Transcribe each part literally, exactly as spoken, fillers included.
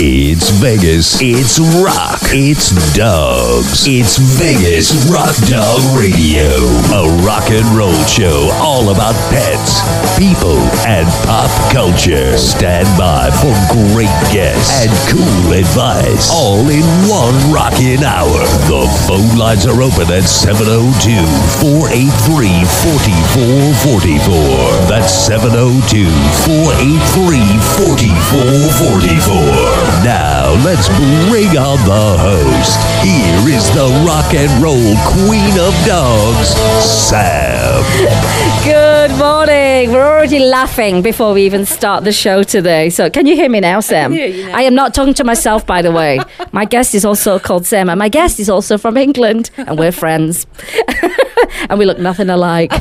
It's Vegas. It's rock. It's dogs. It's Vegas Rock Dog Radio. A rock and roll show all about pets, people, and pop culture. Stand by for great guests and cool advice all in one rockin' hour. The phone lines are open at seven oh two, four eight three, four four four four. That's seven oh two, four eight three, four four four four. Now, let's bring on the host. Here is the rock and roll queen of dogs, Sam. Good morning. We're already laughing before we even start the show today. So, can you hear me now, Sam? I can hear you now. I am not talking to myself, by the way. My guest is also called Sam, and my guest is also from England, and we're friends. And we look nothing alike.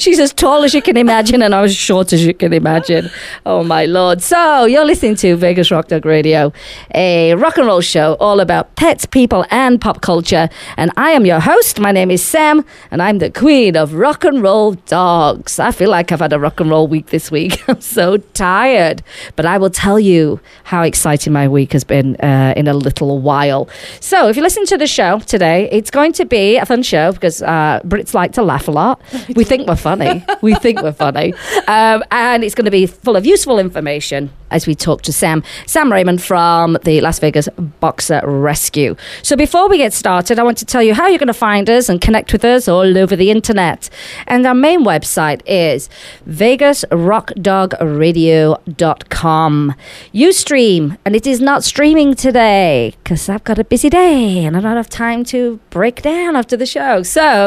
She's as tall as you can imagine, and I'm as short as you can imagine. Oh, my Lord. So, you're listening to Vegas Rock Dog Radio, a rock and roll show all about pets, people, and pop culture. And I am your host. My name is Sam, and I'm the queen of rock and roll dogs. I feel like I've had a rock and roll week this week. I'm so tired. But I will tell you how exciting my week has been uh, in a little while. So, if you listen to the show today, it's going to be a fun show because Uh, Brits like to laugh a lot. We think we're funny. We think we're funny. Um, and it's going to be full of useful information as we talk to Sam. Sam Raymond from the Las Vegas Boxer Rescue. So before we get started, I want to tell you how you're going to find us and connect with us all over the internet. And our main website is Vegas Rock Dog Radio dot com. Ustream, and it is not streaming today because I've got a busy day and I don't have time to break down after the show. So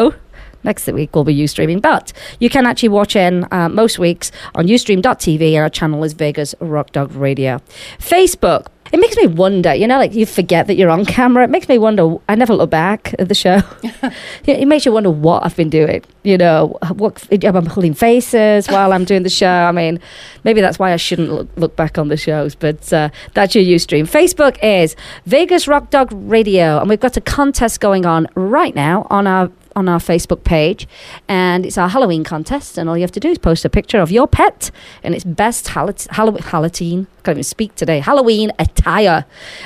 next week will be Ustreaming, but you can actually watch in uh, most weeks on Ustream dot t v, and our channel is Vegas Rock Dog Radio. Facebook. It makes me wonder, you know, like you forget that you're on camera. It makes me wonder. I never look back at the show. It makes you wonder what I've been doing. You know, what I'm holding faces while I'm doing the show. I mean, maybe that's why I shouldn't look, look back on the shows. But uh, that's your Ustream. Facebook is Vegas Rock Dog Radio, and we've got a contest going on right now on our on our Facebook page, and it's our Halloween contest, and all you have to do is post a picture of your pet and its best Hall- Hall- Halloween, I can't even speak today, Halloween attire.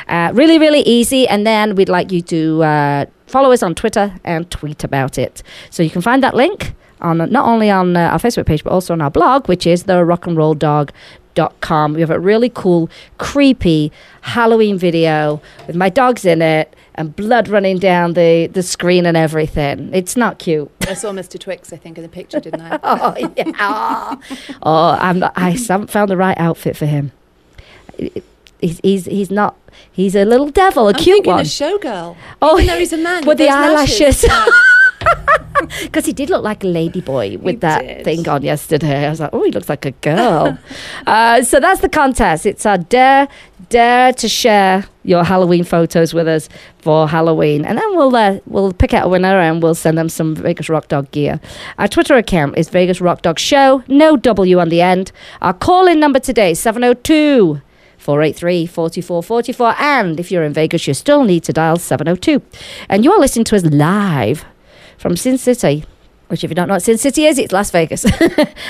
Uh, really, really easy, and then we'd like you to uh, follow us on Twitter and tweet about it. So you can find that link on not only on uh, our Facebook page, but also on our blog, which is the rock and roll dog dot com. We have a really cool, creepy Halloween video with my dogs in it, and blood running down the, the screen and everything. It's not cute. I saw Mister Twix, I think, in the picture, didn't I? oh, yeah. oh. oh, I'm not, I haven't found the right outfit for him. He's he's, he's not. He's a little devil, a I'm cute one. I'm thinking a showgirl. Oh, even though he's a man with the eyelashes. Because he did look like a lady boy with he that did. thing on yesterday. I was like, oh, he looks like a girl. uh, so that's the contest. It's our dare, dare to share your Halloween photos with us for Halloween. And then we'll uh, we'll pick out a winner and we'll send them some Vegas Rock Dog gear. Our Twitter account is Vegas Rock Dog Show. No W on the end. Our call-in number today is seven oh two, four eight three, four four four four. And if you're in Vegas, you still need to dial seven oh two. And you are listening to us live from Sin City, which if you don't know what Sin City is, it's Las Vegas.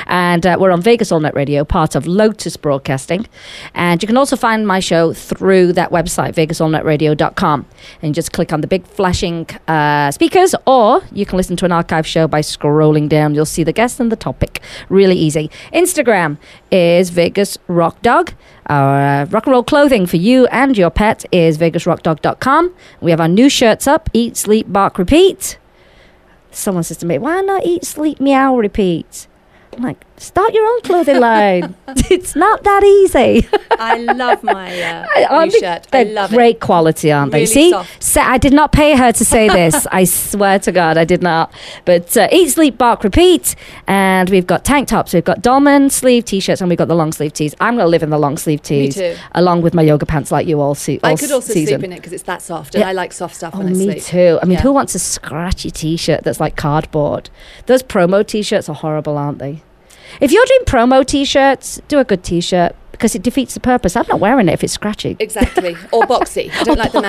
And uh, we're on Vegas All Night Radio, part of Lotus Broadcasting. And you can also find my show through that website, Vegas All Night Radio dot com. And just click on the big flashing uh, speakers, or you can listen to an archive show by scrolling down. You'll see the guest and the topic. Really easy. Instagram is Vegas Rock Dog. Our uh, rock and roll clothing for you and your pet is Vegas Rock Dog dot com. We have our new shirts up, Eat, Sleep, Bark, Repeat. Someone says to me, why not eat, sleep, meow, repeat? I'm like, start your own clothing line. It's not that easy. I love my uh, I, new shirt. They're I love great it. quality, aren't really they? See, so I did not pay her to say this. I swear to God, I did not. But uh, eat, sleep, bark, repeat. And we've got tank tops. We've got dolman sleeve T-shirts, and we've got the long sleeve tees. I'm going to live in the long sleeve tees. Me too. Along with my yoga pants like you all see. I could also season. sleep in it because it's that soft. And yeah. I like soft stuff oh, when I sleep. Me too. I mean, yeah. Who wants a scratchy T-shirt that's like cardboard? Those promo T-shirts are horrible, aren't they? If you're doing promo T-shirts, do a good T-shirt. because it defeats the purpose. I'm not wearing it if it's scratchy. Exactly. Or boxy. I don't like boxy. The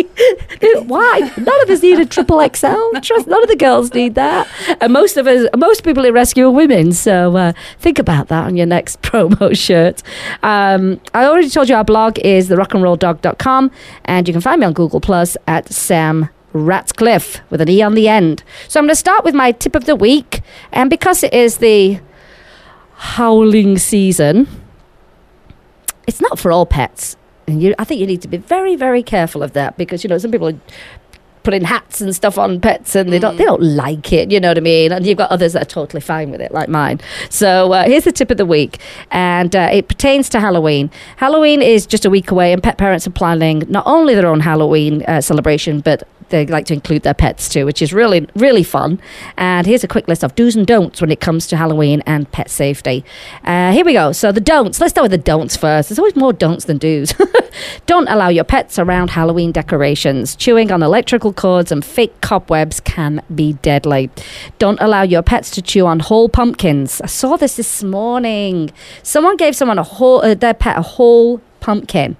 man's ones. Why? None of us need a triple X L. No. Trust, none of the girls need that. And most of us, most people in rescue are women. So uh, think about that on your next promo shirt. Um, I already told you our blog is the rock and roll dog dot com, and you can find me on Google Plus at Sam Ratcliffe with an E on the end. So I'm going to start with my tip of the week. And because it is the howling season, it's not for all pets. And you, I think you need to be very, very careful of that, because, you know, some people are putting hats and stuff on pets and they don't they don't like it, you know what I mean? And you've got others that are totally fine with it, like mine. So uh, here's the tip of the week, and uh, it pertains to Halloween. Halloween is just a week away, and pet parents are planning not only their own Halloween uh, celebration, but they like to include their pets too, which is really, really fun. And here's a quick list of do's and don'ts when it comes to Halloween and pet safety. Uh, here we go. So the don'ts. Let's start with the don'ts first. There's always more don'ts than do's. Don't allow your pets around Halloween decorations. Chewing on electrical cords and fake cobwebs can be deadly. Don't allow your pets to chew on whole pumpkins. I saw this this morning. Someone gave someone a whole, uh, their pet a whole pumpkin,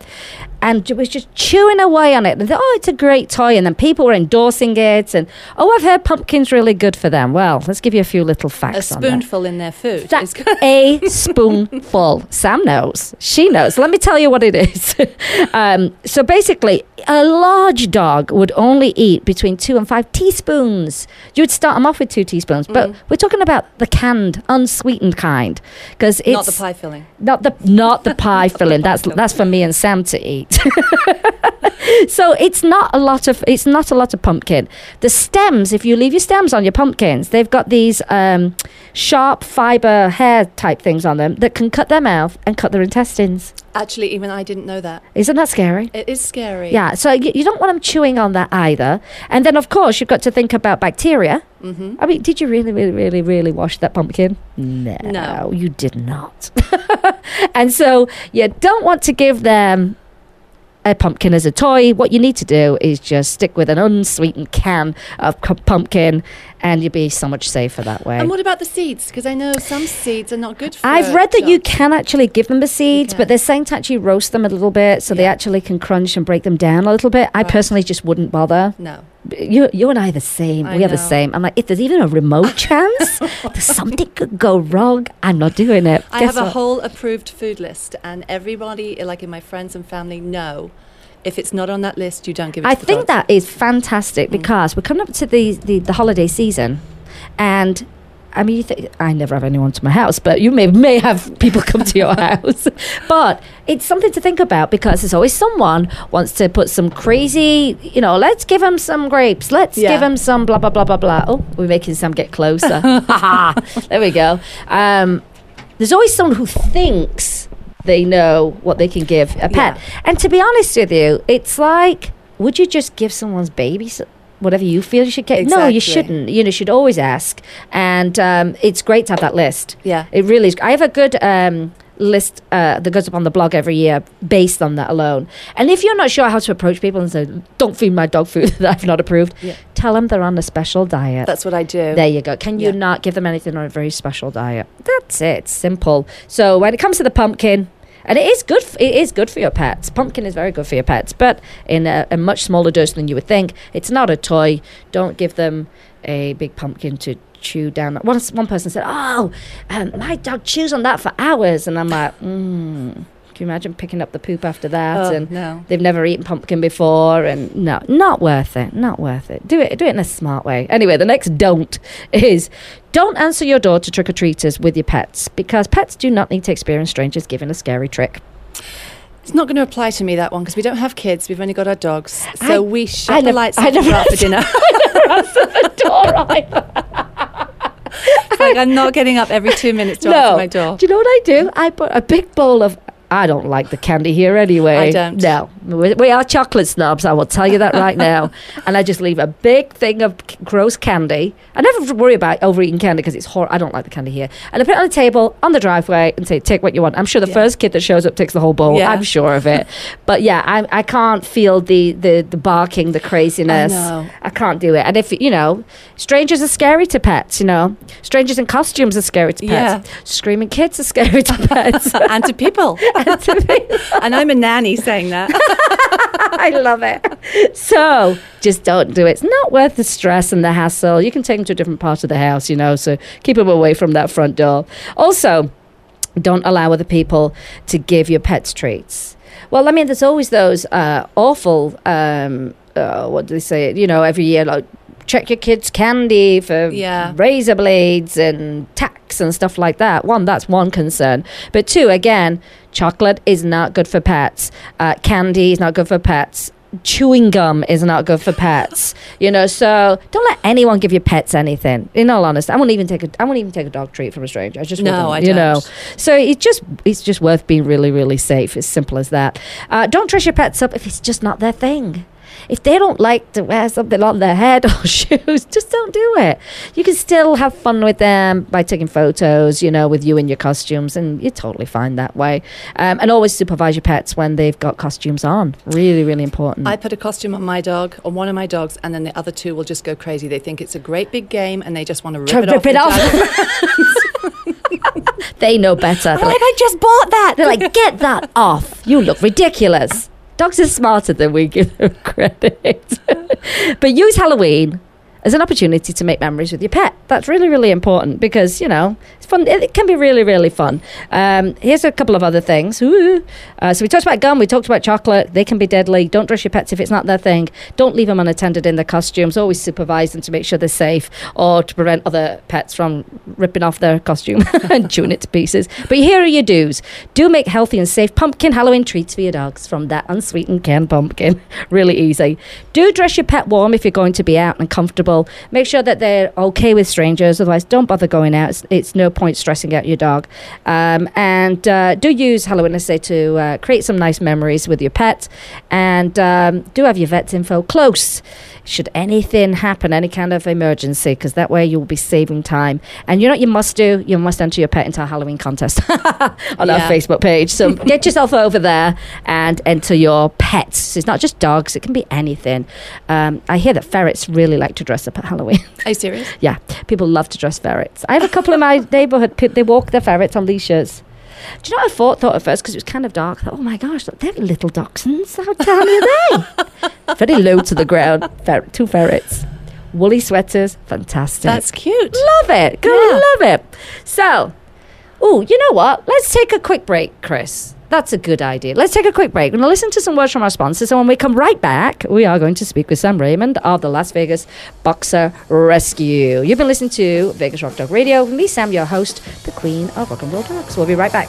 and it was just chewing away on it. They thought, oh, it's a great toy, and then people were endorsing it, and oh, I've heard pumpkin's really good for them. Well, let's give you a few little facts. A spoonful on in their food. That's a spoonful. Sam knows. She knows. Let me tell you what it is. um, so basically, a large dog would only eat between two and five teaspoons. You would start them off with two teaspoons, but mm. we're talking about the canned, unsweetened kind, because it's not the pie filling. Not the not the pie not filling. The pie that's filling. That's for me and Sam to eat. So it's not a lot of it's not a lot of pumpkin. The stems, if you leave your stems on your pumpkins, they've got these um, sharp fiber hair type things on them that can cut their mouth and cut their intestines. Actually, even I didn't know that. Isn't that scary? It is scary. Yeah, so you, you don't want them chewing on that either. And then, of course, you've got to think about bacteria. Mm-hmm. I mean, did you really, really, really, really wash that pumpkin? No. No. You did not. And so you don't want to give them a pumpkin as a toy. What you need to do is just stick with an unsweetened can of c- pumpkin, and you'll be so much safer that way. And what about the seeds? Because I know some seeds are not good for I've read that dogs. You can actually give them the seeds, but they're saying to actually roast them a little bit, so yeah. they actually can crunch and break them down a little bit. Right. I personally just wouldn't bother. No. You, you and I are the same. I we know. Are the same. I'm like, if there's even a remote chance that something could go wrong, I'm not doing it. I Guess have what? A whole approved food list, and everybody, like in my friends and family, know if it's not on that list, you don't give it I to the I think dogs. That is fantastic, because mm. we're coming up to the, the, the holiday season, and I mean, you th- I never have anyone to my house, but you may may have people come to your house. But it's something to think about, because there's always someone wants to put some crazy, you know, let's give them some grapes. Let's yeah. give them some blah, blah, blah, blah, blah. Oh, we're making Sam get closer. There we go. Um, there's always someone who thinks they know what they can give a pet. Yeah. And to be honest with you, it's like, would you just give someone's baby so- whatever you feel you should get. Exactly. No, you shouldn't. You know, you should always ask. And um, it's great to have that list. Yeah. It really is. I have a good um, list uh, that goes up on the blog every year based on that alone. And if you're not sure how to approach people and say, don't feed my dog food that I've not approved, yeah. tell them they're on a special diet. That's what I do. There you go. Can you yeah. not give them anything on a very special diet? That's it. Simple. So when it comes to the pumpkin, and it is good. F- it is good for your pets. Pumpkin is very good for your pets, but in a, a much smaller dose than you would think. It's not a toy. Don't give them a big pumpkin to chew down. Once one person said, "Oh, um, my dog chews on that for hours," and I'm like, mm, "Can you imagine picking up the poop after that?" Oh, and no. They've never eaten pumpkin before, and no, not worth it. Not worth it. Do it. Do it in a smart way. Anyway, the next don't is. Don't answer your door to trick-or-treaters with your pets, because pets do not need to experience strangers giving a scary trick. It's not going to apply to me, that one, because we don't have kids. We've only got our dogs. So I, we shut I the nev- lights I never out for dinner. I never answer the door either. It's like I'm not getting up every two minutes to no. answer my door. Do you know what I do? I put a big bowl of... I don't like the candy here anyway. I don't. No, We are chocolate snobs, I will tell you that right now. And I just leave a big thing of gross candy. I never have to worry about overeating candy because it's horrible. I don't like the candy here. And I put it on the table, on the driveway, and say, take what you want. I'm sure the yeah. first kid that shows up takes the whole bowl. Yeah. I'm sure of it. But yeah, I, I can't feel the, the, the barking, the craziness. I, I can't do it. And if, you know, strangers are scary to pets, you know. Strangers in costumes are scary to pets. Yeah. Screaming kids are scary to pets. And to people. And to people. And I'm a nanny saying that. I love it. So just don't do it. It's not worth the stress and the hassle. You can take them to a different part of the house, you know, so keep them away from that front door. Also, don't allow other people to give your pets treats. Well, I mean, there's always those uh, awful, um, uh, what do they say, you know, every year, like, check your kids' candy for yeah. razor blades and tacks and stuff like that. One, that's one concern. But two, again, chocolate is not good for pets. Uh, candy is not good for pets. Chewing gum is not good for pets. You know, so don't let anyone give your pets anything. In all honesty, I won't even take a I won't even take a dog treat from a stranger. I just no, wouldn't, I you don't. know. So it's just it's just worth being really, really safe. It's simple as that. Uh, don't dress your pets up if it's just not their thing. If they don't like to wear something on their head or shoes, just don't do it. You can still have fun with them by taking photos, you know, with you in your costumes, and you're totally fine that way. Um, and always supervise your pets when they've got costumes on. Really, really important. I put a costume on my dog, on one of my dogs, and then the other two will just go crazy. They think it's a great big game, and they just want to rip it rip off. It off. They know better. Like, I just bought that. They're like, get that off. You look ridiculous. Dogs are smarter than we give them credit. But use Halloween as an opportunity to make memories with your pet. That's really, really important because, you know, it's fun. It can be really, really fun. Um, here's a couple of other things. Ooh. Uh, so we talked about gum. We talked about chocolate. They can be deadly. Don't dress your pets if it's not their thing. Don't leave them unattended in their costumes. Always supervise them to make sure they're safe or to prevent other pets from ripping off their costume and chewing it to pieces. But here are your do's. Do make healthy and safe pumpkin Halloween treats for your dogs from that unsweetened canned pumpkin. Really easy. Do dress your pet warm if you're going to be out and comfortable. Make sure that they're okay with strangers. Otherwise, don't bother going out. It's, it's no point stressing out your dog. Um, and uh, do use Halloween, I say, to uh, create some nice memories with your pet. And um, do have your vet's info close should anything happen, any kind of emergency, because that way you'll be saving time. And you know what you must do? You must enter your pet into a Halloween contest on yeah. our Facebook page. So get yourself over there and enter your pets. So it's not just dogs. It can be anything. Um, I hear that ferrets really like to dress up at Halloween. Are you serious? Yeah. People love to dress ferrets. I have a couple in my neighbourhood. They walk their ferrets on leashes. Do you know what I thought, thought at first? Because it was kind of dark. I thought, oh, my gosh, they're little dachshunds. How tiny are they? Very low to the ground. Fer- two ferrets. Woolly sweaters. Fantastic. That's cute. Love it. Girl, yeah. Love it. So, oh, you know what? Let's take a quick break, Chris. That's a good idea. Let's take a quick break. We're going to listen to some words from our sponsors. And when we come right back, we are going to speak with Sam Raymond of the Las Vegas Boxer Rescue. You've been listening to Vegas Rock Dog Radio. Me, Sam, your host, the Queen of Rock and Roll Dogs. We'll be right back.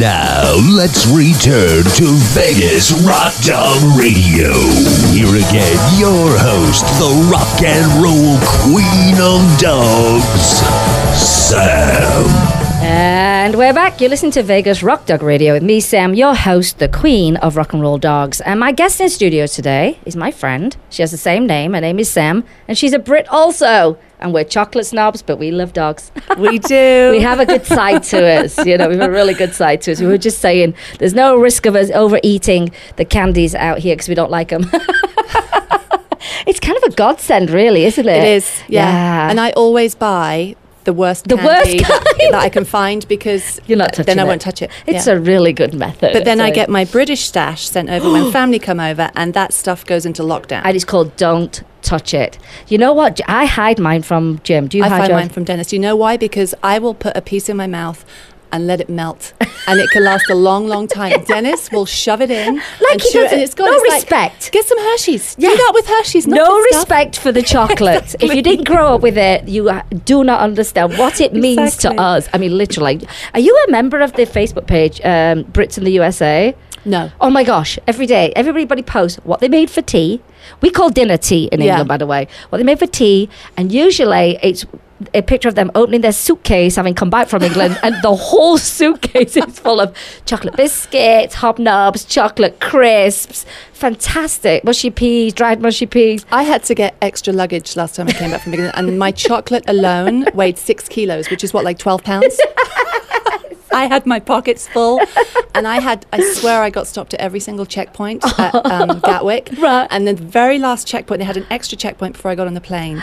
Now, let's return to Vegas Rock Dog Radio. Here again, your host, the rock and roll queen of dogs, Sam. And we're back. You're listening to Vegas Rock Dog Radio with me, Sam, your host, the queen of rock and roll dogs. And my guest in studio today is my friend. She has the same name. Her name is Sam, and she's a Brit also. And we're chocolate snobs, but we love dogs. We do. We have a good side to us. You know, we have a really good side to us. We were just saying there's no risk of us overeating the candies out here because we don't like them. It's kind of a godsend, really, isn't it? It is, yeah. yeah. And I always buy the worst the candy worst that, that I can find because You're not touching then I it. won't touch it. It's yeah. a really good method. But then so. I get my British stash sent over when family come over, and that stuff goes into lockdown. And it's called Don't Touch It. You know what? I hide mine from Jim. Do you I hide find yours? mine from Dennis. You know why? Because I will put a piece in my mouth and let it melt, and it can last a long, long time. Dennis will shove it in, like and he chew does it, and it's got no it's respect. Like, get some Hershey's. Yeah. Do that with Hershey's. Not no respect stuff. For the chocolate. Exactly. If you didn't grow up with it, you do not understand what it means exactly. to us. I mean, literally. Are you a member of the Facebook page, um, Brits in the U S A? No. Oh my gosh! Every day, everybody posts what they made for tea. We call dinner tea in yeah. England, by the way. What they made for tea, and usually it's a picture of them opening their suitcase, having come back from England, and the whole suitcase is full of chocolate biscuits, hobnobs, chocolate crisps, fantastic mushy peas, dried mushy peas. I had to get extra luggage last time I came back from England, and my chocolate alone weighed six kilos, which is what, like twelve pounds? I had my pockets full, and I had, I swear I got stopped at every single checkpoint at um, Gatwick. Right. And the very last checkpoint, they had an extra checkpoint before I got on the plane.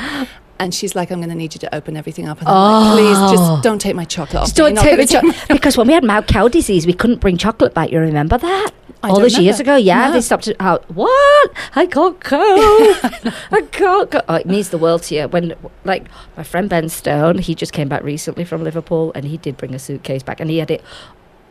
And she's like, I'm going to need you to open everything up. And oh. I'm like, please, just don't take my chocolate off. Just don't take the chocolate. Because when we had mad cow disease, we couldn't bring chocolate back. You remember that? I All those remember. years ago, yeah. No. They stopped out. What? I can't go. I can't go. Oh, it means the world to you. When, like, my friend Ben Stone, he just came back recently from Liverpool, and he did bring a suitcase back. And he had it.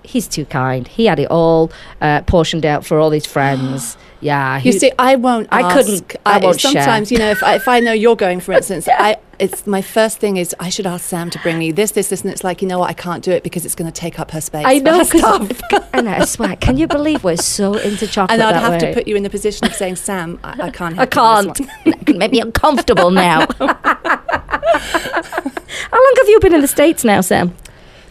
He's too kind. He had it all uh, portioned out for all his friends. Yeah. He, you see, I won't I ask, couldn't. I, I won't Sometimes, share. You know, if I, if I know you're going, for instance, yeah. I it's my first thing is I should ask Sam to bring me this, this, this. And it's like, you know what? I can't do it because it's going to take up her space. I know. And I swear, can you believe we're so into chocolate and I'd that have way. To put you in the position of saying, Sam, I, I can't help I can't. It can make me uncomfortable now. How long have you been in the States now, Sam?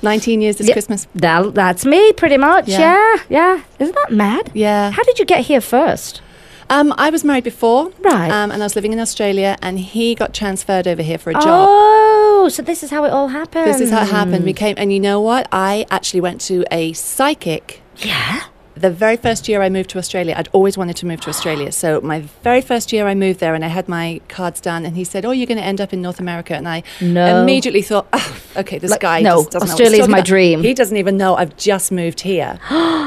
nineteen years this yeah, Christmas. That, that's me, pretty much. Yeah. yeah, yeah. Isn't that mad? Yeah. How did you get here first? Um, I was married before. Right. Um, and I was living in Australia, and he got transferred over here for a job. Oh, so this is how it all happened. This is how it happened. We came, and you know what? I actually went to a psychic. Yeah. The very first year I moved to Australia, I'd always wanted to move to Australia. So my very first year I moved there, and I had my cards done, and he said, oh, you're going to end up in North America. And I no. immediately thought, oh, okay, this like, guy no, just doesn't Australia know what is my about. Dream. He doesn't even know I've just moved here.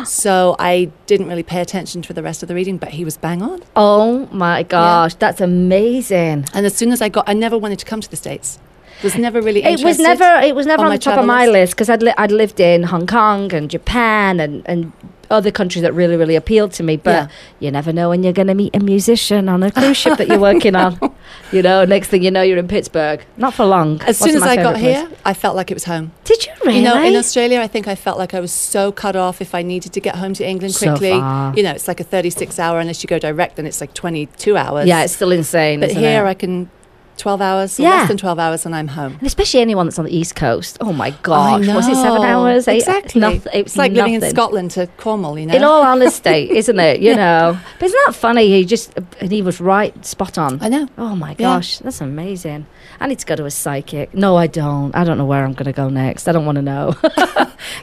So I didn't really pay attention to the rest of the reading, but he was bang on. Oh, my gosh. Yeah. That's amazing. And as soon as I got, I never wanted to come to the States. Was never really interested. It was never, it was never on, on the top of my list because I'd, li- I'd lived in Hong Kong and Japan and... and other countries that really, really appealed to me, but yeah. you never know when you're going to meet a musician on a cruise ship that you're working on. You know, next thing you know, you're in Pittsburgh. Not for long. As What's soon as I got here, place? I felt like it was home. Did you really? You know, in Australia, I think I felt like I was so cut off if I needed to get home to England quickly. So far. You know, it's like a thirty-six hour, unless you go direct, then it's like twenty-two hours. Yeah, it's still insane. But isn't here, it? I can. twelve hours, yeah. less than twelve hours, and I'm home. And especially anyone that's on the East Coast. Oh, my gosh. Was it seven hours? Eight, exactly. Noth- it it's like nothing. Living in Scotland to Cornwall, you know? In all honesty, isn't it? You yeah. know? But isn't that funny? He just, and he was right, spot on. I know. Oh, my gosh. Yeah. That's amazing. I need to go to a psychic. No, I don't. I don't know where I'm going to go next. I don't want to know.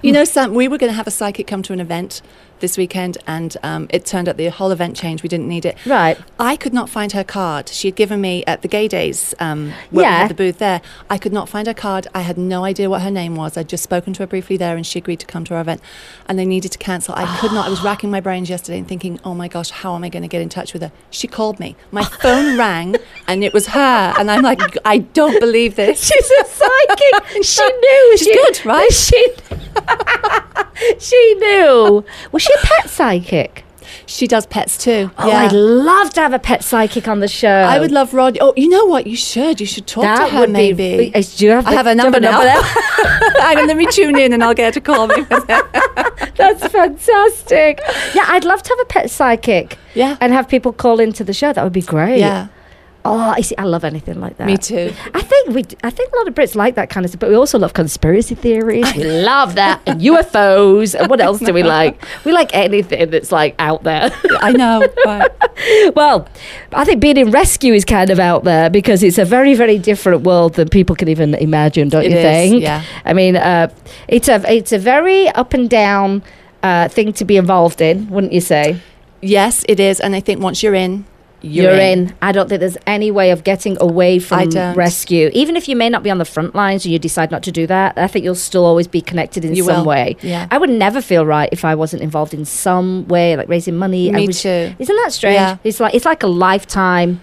You know, Sam, we were going to have a psychic come to an event this weekend, and um, it turned out the whole event changed. We didn't need it. Right. I could not find her card. She had given me at the Gay Days um, when yeah. we had the booth there. I could not find her card. I had no idea what her name was. I'd just spoken to her briefly there, and she agreed to come to our event, and they needed to cancel. I could not. I was racking my brains yesterday and thinking, oh my gosh, how am I going to get in touch with her? She called me. My phone rang, and it was her, and I'm like, I don't believe this. She's a psychic. She knew. She's she, good, right? She she knew. Was she a pet psychic? She does pets too. Oh, yeah. I'd love to have a pet psychic on the show. I would love Rod. Oh, you know what? You should. You should talk that to her. Would maybe. Be, do you have I the, have a number now. Hang on, let me tune in, and I'll get her to call me. That's fantastic. Yeah, I'd love to have a pet psychic. Yeah, and have people call into the show. That would be great. Yeah. Oh, I see. I love anything like that. Me too. I think we. I think a lot of Brits like that kind of stuff, but we also love conspiracy theories. We love that. And U F Os. And what else do we like? We like anything that's like out there. I know. Right. Well, I think being in rescue is kind of out there because it's a very, very different world than people can even imagine, don't it you is, think? Yeah. I mean, uh, it's a it's a very up and down uh, thing to be involved in, wouldn't you say? Yes, it is. And I think once you're in. You're, You're in. in. I don't think there's any way of getting away from rescue. Even if you may not be on the front lines and you decide not to do that, I think you'll still always be connected in you some will. way. Yeah. I would never feel right if I wasn't involved in some way, like raising money. Me I was, too. Isn't that strange? Yeah. It's like it's like a lifetime.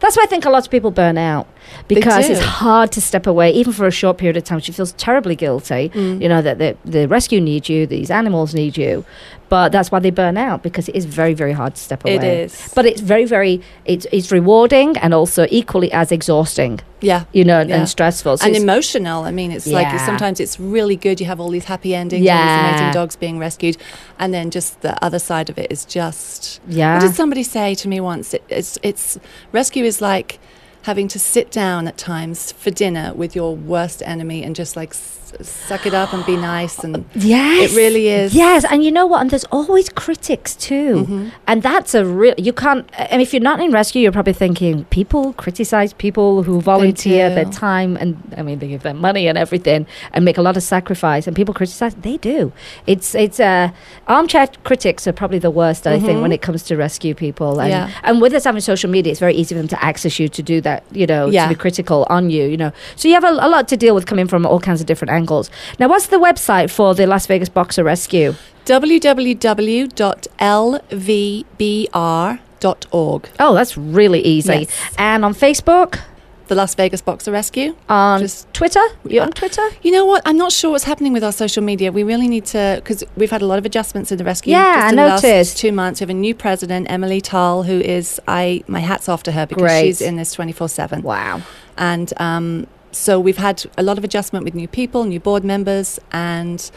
That's why I think a lot of people burn out. because it's hard to step away, even for a short period of time. She feels terribly guilty, mm. you know, that the, the rescue needs you, these animals need you. But that's why they burn out, because it is very, very hard to step away. It is. But it's very, very, it's, it's rewarding and also equally as exhausting. Yeah. You know, and, yeah. and stressful. So and emotional. I mean, it's yeah. like sometimes it's really good. You have all these happy endings, yeah. all these amazing dogs being rescued. And then just the other side of it is just... Yeah. What did somebody say to me once? It, it's, it's rescue is like having to sit down at times for dinner with your worst enemy and just like s- suck it up and be nice. And yes, it really is. Yes. And you know what? And there's always critics too. Mm-hmm. And that's a real, you can't, and if you're not in rescue, you're probably thinking people criticize people who volunteer their time. And I mean, they give their money and everything and make a lot of sacrifice, and people criticize. They do. It's, it's, uh, armchair critics are probably the worst, mm-hmm. I think, when it comes to rescue people. And, yeah. and with us having social media, it's very easy for them to access you to do that. That, you know, yeah. to be critical on you, you know. So you have a, a lot to deal with coming from all kinds of different angles. Now, what's the website for the Las Vegas Boxer Rescue? w w w dot l v b r dot org. Oh, that's really easy. Yes. And on Facebook? The Las Vegas Boxer Rescue. On Just Twitter? You're on Twitter? You know what? I'm not sure what's happening with our social media. We really need to, because we've had a lot of adjustments in the rescue. Yeah, I noticed. Just in the last two months, we have a new president, Emily Tull, who is, I my hat's off to her because Great. she's in this twenty-four seven. Wow. And um, so we've had a lot of adjustment with new people, new board members, and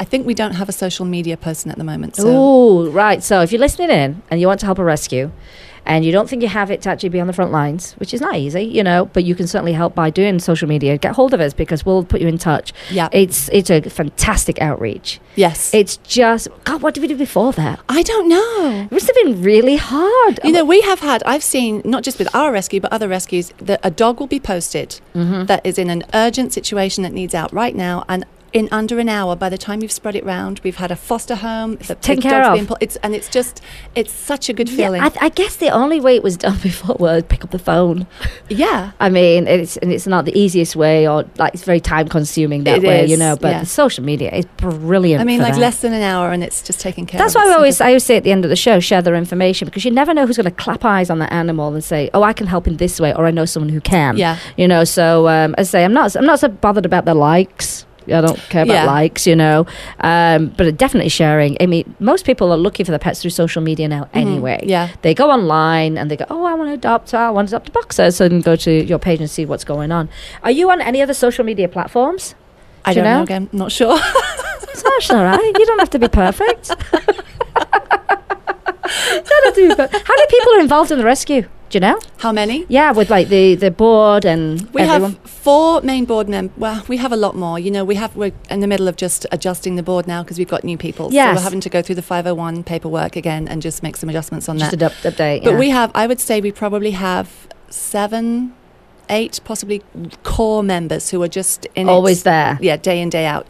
I think we don't have a social media person at the moment. So. Oh, right. So if you're listening in and you want to help a rescue, and you don't think you have it to actually be on the front lines, which is not easy, you know, but you can certainly help by doing social media. Get hold of us because we'll put you in touch. Yeah. It's it's a fantastic outreach. Yes. It's just, God, what did we do before that? I don't know. It must have been really hard. You know, we have had, I've seen, not just with our rescue, but other rescues, that a dog will be posted mm-hmm. that is in an urgent situation that needs out right now, and in under an hour, by the time you've spread it round, we've had a foster home, the taken care of. Pull- it's, and it's just, it's such a good feeling. Yeah, I, I guess the only way it was done before was pick up the phone. Yeah. I mean, it's and it's not the easiest way, or like it's very time consuming that it way, is, you know, but yeah. the social media is brilliant. I mean, for like that. Less than an hour and it's just taken care That's of. That's why I always, I always say at the end of the show, share their information, because you never know who's going to clap eyes on that animal and say, oh, I can help in this way, or I know someone who can. Yeah. You know, so um, I say, I'm not, I'm not so bothered about the likes. I don't care about yeah. likes, you know, um, but definitely sharing. I mean, most people are looking for their pets through social media now mm-hmm. anyway. Yeah. They go online and they go, oh, I want to adopt, I want to adopt a boxer. So then go to your page and see what's going on. Are you on any other social media platforms? I Do don't you know? know again. Not sure. It's not all right. You don't have to be perfect. Don't have to be perfect. How many people are involved in the rescue? Do you know? How many? Yeah, with like the, the board and we everyone. Have four main board members. Well, we have a lot more. You know, we have, we're in the middle of just adjusting the board now because we've got new people. Yes. So we're having to go through the five oh one paperwork again and just make some adjustments on just that. Just an update, But yeah. we have, I would say we probably have seven, eight possibly core members who are just in Always it, there. Yeah, day in, day out.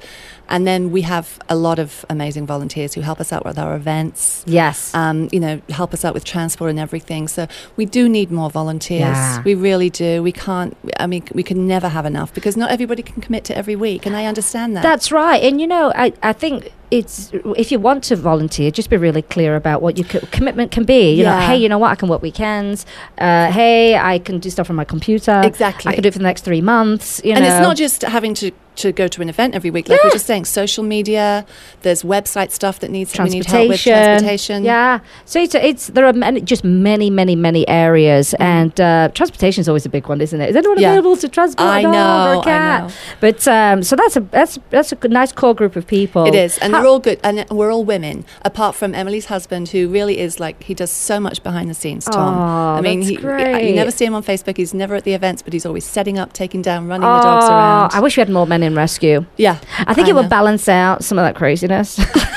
And then we have a lot of amazing volunteers who help us out with our events. Yes. Um, you know, help us out with transport and everything. So we do need more volunteers. Yeah. We really do. We can't, I mean, we can never have enough because not everybody can commit to every week. And I understand that. That's right. And, you know, I, I think... It's if you want to volunteer, just be really clear about what your co- commitment can be. You yeah. know, hey, you know what? I can work weekends. Uh, hey, I can do stuff on my computer. Exactly, I can do it for the next three months. You and know. It's not just having to, to go to an event every week. Like yeah. we're just saying, social media. There's website stuff that needs we need help with transportation. Yeah, so it's, it's there are many, just many, many, many areas, mm. and uh, transportation is always a big one, isn't it? Is anyone yeah. available to transport I know, a dog or a cat? I know. But um, so that's a that's that's a good, nice core group of people. It is. And How we're all good, and we're all women, apart from Emily's husband, who really is like, he does so much behind the scenes, Tom. Oh, I mean, that's he, great. You never see him on Facebook, he's never at the events, but he's always setting up, taking down, running oh, the dogs around. I wish we had more men in rescue. Yeah. I think I it know. would balance out some of that craziness. Because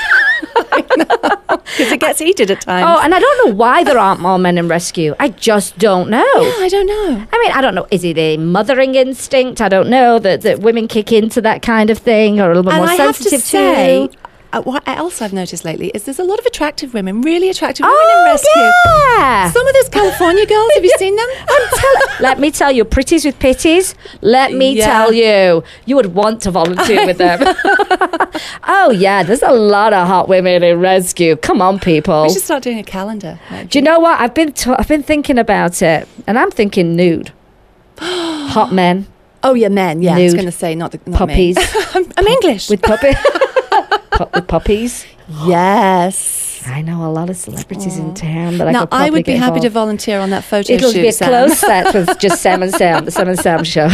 it gets heated at times. Oh, and I don't know why there aren't more men in rescue. I just don't know. Yeah, I don't know. I mean, I don't know. Is it a mothering instinct? I don't know. That that women kick into that kind of thing or a little bit and more I sensitive have to say, to it. Uh, what else I've noticed lately is there's a lot of attractive women, really attractive women oh, in rescue. Yeah. Some of those California girls, have you seen them? tell- Let me tell you, pretties with pitties. Let me yeah. tell you, you would want to volunteer with them. Oh yeah, there's a lot of hot women in rescue. Come on, people. We should start doing a calendar. Maybe. Do you know what? I've been t- I've been thinking about it, and I'm thinking nude. Hot men. Oh, yeah, men. Yeah, nude. I was going to say not the not puppies. I'm, I'm English with puppies. Pop, with puppies. Yes. I know a lot of celebrities Aww. in town, but now, I could probably I would be happy involved. to volunteer on that photo It'll shoot. It'll be a Sam. close set with just Sam and Sam, the Sam and Sam show.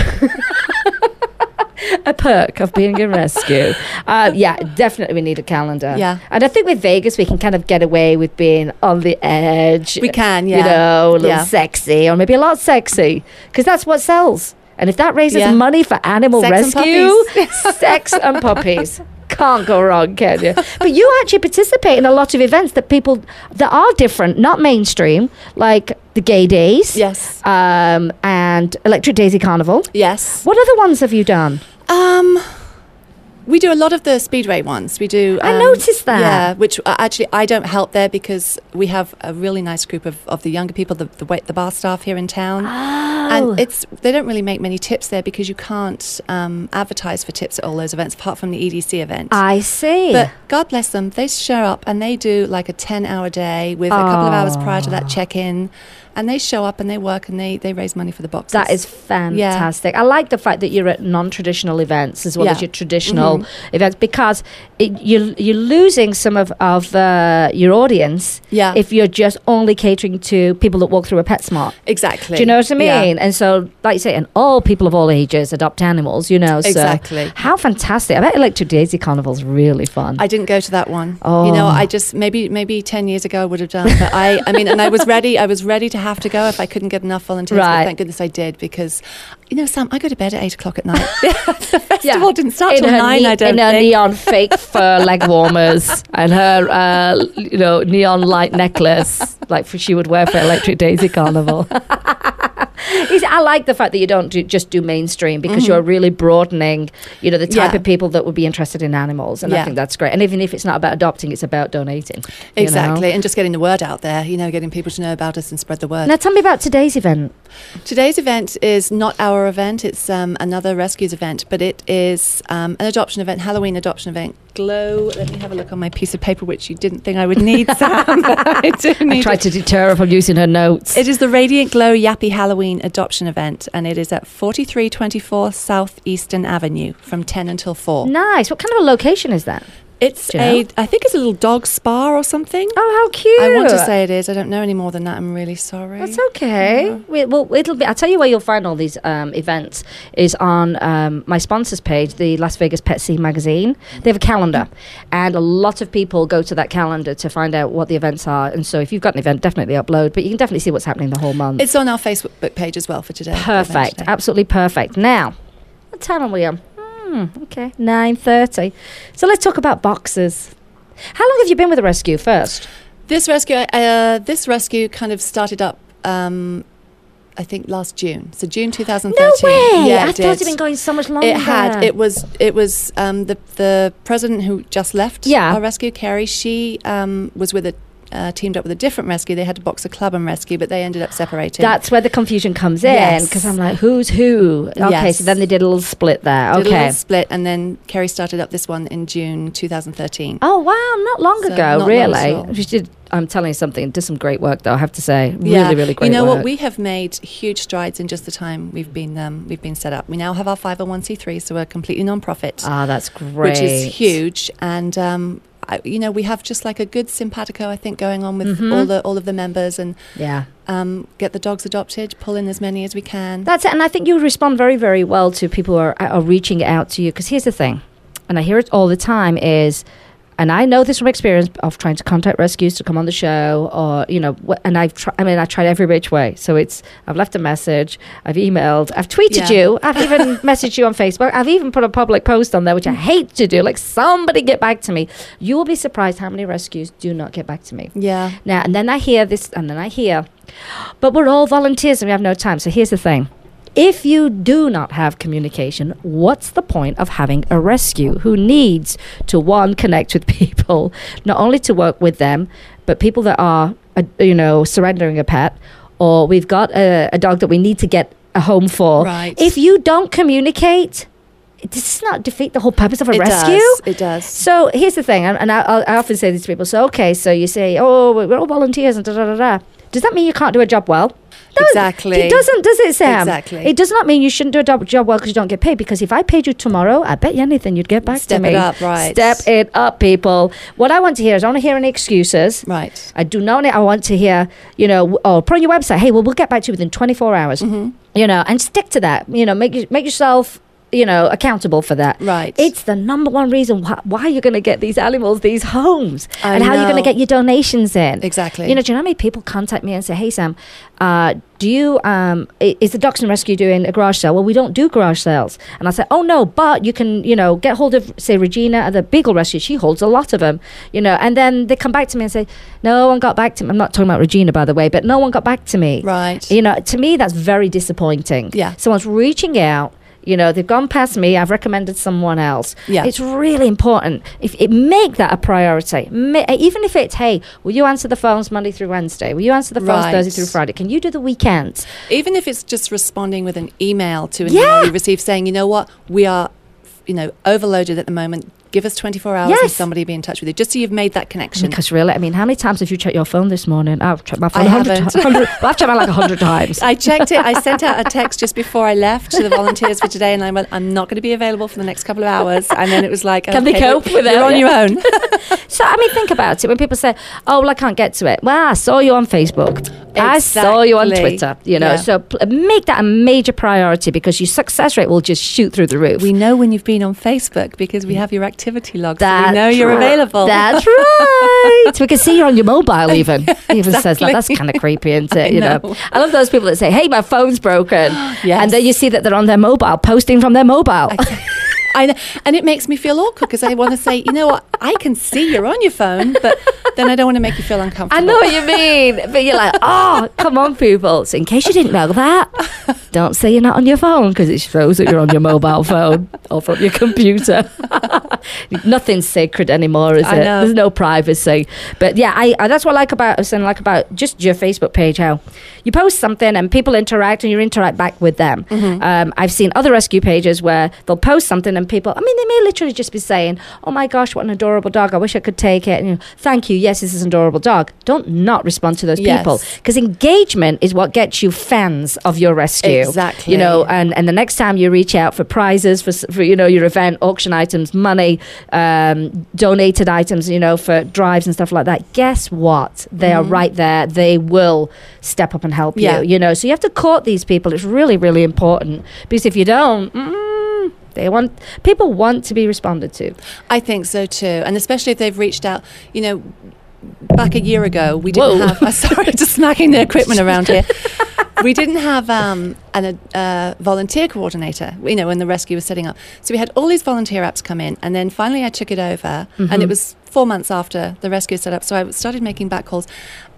A perk of being a rescue. Uh, yeah, definitely we need a calendar. Yeah. And I think with Vegas, we can kind of get away with being on the edge. We can, yeah. You know, a little yeah. sexy, or maybe a lot sexy, because that's what sells. And if that raises yeah. money for animal sex rescue, and sex and puppies. Can't go wrong, can you? But you actually participate in a lot of events that people that are different, not mainstream, like the Gay Days, yes, um, and Electric Daisy Carnival, yes. What other ones have you done? Um, we do a lot of the Speedway ones. We do. Um, I noticed that. Yeah, which uh, actually I don't help there because we have a really nice group of, of the younger people, the the, wait, the bar staff here in town, oh. and it's they don't really make many tips there because you can't um, advertise for tips at all those events apart from the E D C event. I see. But God bless them, they show up and they do like a ten-hour day with oh. a couple of hours prior to that check-in. And they show up and they work and they, they raise money for the boxes. That is fantastic. Yeah. I like the fact that you're at non-traditional events as well yeah. as your traditional mm-hmm. events, because it, you're, you're losing some of, of uh, your audience yeah. if you're just only catering to people that walk through a PetSmart. Exactly. Do you know what I mean? Yeah. And so, like you say, and all people of all ages adopt animals, you know. So exactly. How fantastic. I bet Electric Daisy Carnival's really fun. I didn't go to that one. Oh. You know, I just, maybe maybe ten years ago I would have done, but I, I mean, and I was ready, I was ready to have have to go if I couldn't get enough volunteers. Right. But thank goodness I did, because you know, Sam, I go to bed at eight o'clock at night. The festival yeah. didn't start till nine. Ne- I don't in think. Her neon fake fur leg warmers and her, uh, you know, neon light necklace, like for, she would wear for Electric Daisy Carnival. I like the fact that you don't do, just do mainstream, because mm-hmm. you're really broadening, you know, the type yeah. of people that would be interested in animals, and yeah. I think that's great. And even if it's not about adopting, it's about donating. Exactly, know? And just getting the word out there, you know, getting people to know about us and spread the word. Now, tell me about today's event. Today's event is not our event, it's um, another rescues event, but it is um, an adoption event, Halloween adoption event. Glow, let me have a look on my piece of paper, which you didn't think I would need, Sam, but I do need I tried it. to deter her from using her notes. It is the Radiant Glow Yappy Halloween adoption event, and it is at forty-three twenty-four South Eastern Avenue from ten until four. Nice. What kind of a location is that? It's Jill? a, I think it's a little dog spa or something. Oh, how cute. I want to say it is. I don't know any more than that. I'm really sorry. That's okay. Yeah. We, well, it'll be, I'll tell you where you'll find all these um, events is on um, my sponsors page, the Las Vegas Pet Scene magazine. They have a calendar, and a lot of people go to that calendar to find out what the events are. And so if you've got an event, definitely upload, but you can definitely see what's happening the whole month. It's on our Facebook page as well for today. Perfect. Absolutely perfect. Now, what time are we on? Okay, nine thirty. So let's talk about boxers. How long have you been with the rescue first? This rescue, uh, this rescue kind of started up, um, I think, last June. So June twenty thirteen. No way! Yeah, I it thought it'd been going so much longer. It had. It was. It was um, the the president who just left yeah. our rescue, Carrie. She um, was with a. Uh, teamed up with a different rescue. They had to box a club and rescue, but they ended up separating. That's where the confusion comes in, because yes. I'm like, who's who? Okay, yes. So then they did a little split there. Did okay, a little split, and then Kerry started up this one in June twenty thirteen. Oh wow, not long so ago, not really. Long she did. I'm telling you something. Did some great work, though. I have to say, really, yeah. really great. You know work. What? We have made huge strides in just the time we've been um, we've been set up. We now have our five oh one c three, so we're completely non-profit. Ah, oh, that's great. Which is huge, and. Um, I, you know, we have just like a good simpatico, I think, going on with mm-hmm. all the all of the members, and yeah. um, get the dogs adopted, pull in as many as we can. That's it. And I think you respond very, very well to people who are, are reaching out to you. Because here's the thing, and I hear it all the time is, and I know this from experience of trying to contact rescues to come on the show, or, you know, wh- and I've tried, I mean, I've tried every which way. So it's, I've left a message, I've emailed, I've tweeted yeah. you, I've even messaged you on Facebook, I've even put a public post on there, which I hate to do, like, somebody get back to me. You will be surprised how many rescues do not get back to me. Yeah. Now, and then I hear this, and then I hear, but we're all volunteers and we have no time. So here's the thing. If you do not have communication, what's the point of having a rescue who needs to, one, connect with people, not only to work with them, but people that are, uh, you know, surrendering a pet, or we've got a, a dog that we need to get a home for. Right. If you don't communicate, does not defeat the whole purpose of a it rescue? Does. It does. So here's the thing, and I, I often say this to people, so, okay, so you say, oh, we're all volunteers and da da da da. Does that mean you can't do a job well? does. Exactly. It doesn't, does it, Sam? Exactly. It does not mean you shouldn't do a double job well because you don't get paid, because if I paid you tomorrow, I bet you anything you'd get back Step to me. Step it up, right. Step it up, people. What I want to hear is I want to hear any excuses. Right. I do not, I want to hear, you know, oh, put on your website, hey, well, we'll get back to you within twenty-four hours, mm-hmm. you know, and stick to that, you know, make make yourself... you know, accountable for that. Right. It's the number one reason why, why you're going to get these animals, these homes, I and how know. You're going to get your donations in. Exactly. You know, do you know how many people contact me and say, hey, Sam, uh, do you, um, is the Dachshund Rescue doing a garage sale? Well, we don't do garage sales. And I say, oh, no, but you can, you know, get hold of, say, Regina at the Beagle Rescue. She holds a lot of them, you know, and then they come back to me and say, no one got back to me. I'm not talking about Regina, by the way, but no one got back to me. Right. You know, to me, that's very disappointing. Yeah. Someone's reaching out. You know, they've gone past me. I've recommended someone else. Yeah. It's really important. If it make that a priority, Ma- even if it's, hey, will you answer the phones Monday through Wednesday? Will you answer the phones right. Thursday through Friday? Can you do the weekends? Even if it's just responding with an email to an yeah. email you receive saying, you know what, we are, you know, overloaded at the moment. Give us twenty-four hours yes. and somebody will be in touch with you, just so you've made that connection. Because really, I mean, how many times have you checked your phone this morning? I've checked my phone I haven't. one hundred, one hundred, I've checked mine like one hundred times. I checked it. I sent out a text just before I left to the volunteers for today, and I went, I'm not going to be available for the next couple of hours. And then it was like, okay, can they cope with it? You're on your own. So, I mean, think about it. When people say, oh, well, I can't get to it. Well, I saw you on Facebook. Exactly. I saw you on Twitter. You know, yeah. So make that a major priority, because your success rate will just shoot through the roof. We know when you've been on Facebook because we have your activity. Activity logs. So we know you're right. available. That's right. We can see you're on your mobile even. Yeah, exactly. Even says that. That's kind of creepy, isn't it? I you know. know. I love those people that say, hey, my phone's broken. Yes. And then you see that they're on their mobile, posting from their mobile. I, I know. And it makes me feel awkward because I want to say, you know what, I can see you're on your phone, but then I don't want to make you feel uncomfortable. I know what you mean. But you're like, oh, come on, people. So in case you didn't know that, don't say you're not on your phone, because it shows that you're on your mobile phone or from your computer. Nothing's sacred anymore, is it? There's no privacy. But yeah, I, I that's what I like about us, and like about just your Facebook page, how you post something and people interact and you interact back with them. Mm-hmm. Um, I've seen other rescue pages where they'll post something and people, I mean, they may literally just be saying, oh my gosh, what an adorable dog. I wish I could take it. And you know, thank you. Yes, this is an adorable dog. Don't not respond to those yes. people, because engagement is what gets you fans of your rescue. Exactly. You know, and, and the next time you reach out for prizes, for, for you know, your event, auction items, money, um, donated items, you know, for drives and stuff like that, guess what? They mm-hmm. are right there. They will step up and help yeah. you, you know. So you have to court these people. It's really, really important, because if you don't, mm, They want people want to be responded to. I think so too, and especially if they've reached out. You know, back a year ago, we didn't Whoa. have. I'm sorry, just smacking the equipment around here. We didn't have um, an, uh, volunteer coordinator, you know, when the rescue was setting up. So we had all these volunteer apps come in, and then finally I took it over, mm-hmm. and it was four months after the rescue set up. So I started making back calls,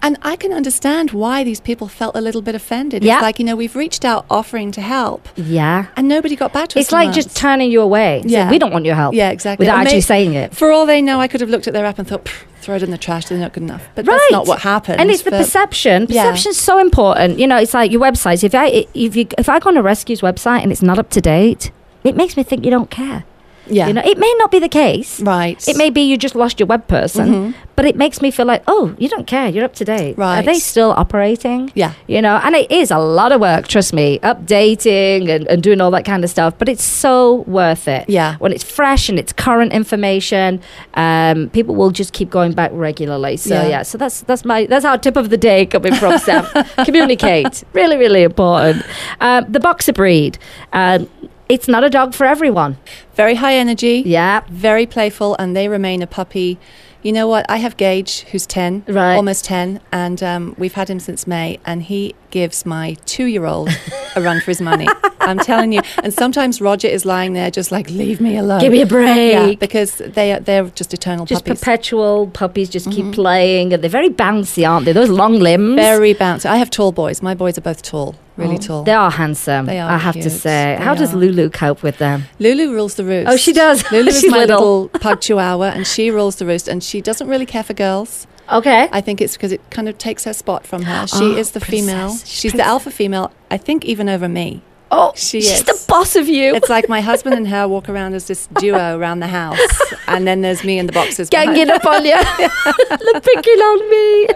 and I can understand why these people felt a little bit offended. Yep. It's like, you know, we've reached out offering to help, yeah, and nobody got back to us. It's like months. Just turning you away. Yeah, so we don't want your help. Yeah, exactly. Without or actually may- saying it. For all they know, I could have looked at their app and thought, throw it in the trash, they're not good enough. But right. that's not what happened. And it's the perception. Perception's yeah. so important. You know, it's like your website. If I if you if I go on a rescue's website and it's not up to date, it makes me think you don't care. Yeah. You know, it may not be the case. Right. It may be you just lost your web person, mm-hmm. but it makes me feel like, oh, you don't care. You're up to date. Right. Are they still operating? Yeah. You know, and it is a lot of work, trust me, updating and, and doing all that kind of stuff, but it's so worth it. Yeah. When it's fresh and it's current information, um, people will just keep going back regularly. So, yeah. yeah so that's that's my that's our tip of the day coming from Sam. Communicate. Really, really important. Um, the boxer breed. Um, It's not a dog for everyone. Very high energy. Yeah. Very playful, and they remain a puppy. You know what? I have Gage, who's ten, right. almost ten, and um, we've had him since May, and he gives my two-year-old a run for his money. I'm telling you. And sometimes Roger is lying there just like, leave me alone. Give me a break. Yeah, because they are, they're just eternal just puppies. Just perpetual puppies, just mm-hmm. keep playing. And they're very bouncy, aren't they? Those long limbs. Very bouncy. I have tall boys. My boys are both tall. Really tall. They are handsome. They are I have cute. to say. They How are. does Lulu cope with them? Lulu rules the roost. Oh, she does. Lulu is my little pug chihuahua, and she rules the roost, and she doesn't really care for girls. Okay. I think it's because it kind of takes her spot from her. She oh, is the princess. female. She's princess. the alpha female, I think, even over me. Oh, she she's is. the boss of you. It's like my husband and her walk around as this duo around the house, and then there's me and the boxers. Ganging up on you. They're picking on me.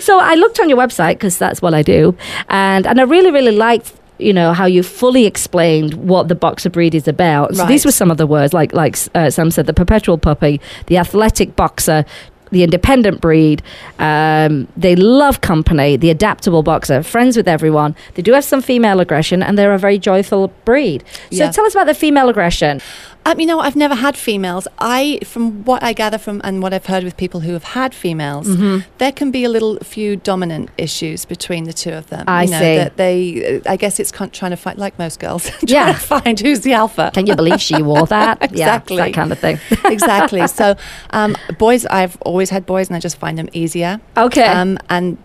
So I looked on your website, because that's what I do, and, and I really, really liked, you know, how you fully explained what the boxer breed is about. So right. these were some of the words, like, like uh, Sam said, the perpetual puppy, the athletic boxer, the independent breed, um, they love company, the adaptable boxer, friends with everyone. They do have some female aggression, and they're a very joyful breed. So yeah. tell us about the female aggression. Um, you know, I've never had females. I, from what I gather from and what I've heard with people who have had females, mm-hmm. there can be a little few dominant issues between the two of them. I you know, see. That they, I guess it's con- trying to find, like most girls, trying yeah. to find who's the alpha. Can you believe she wore that? Exactly. Yeah, that kind of thing. Exactly. So um, boys, I've always had boys, and I just find them easier. Okay. Um, and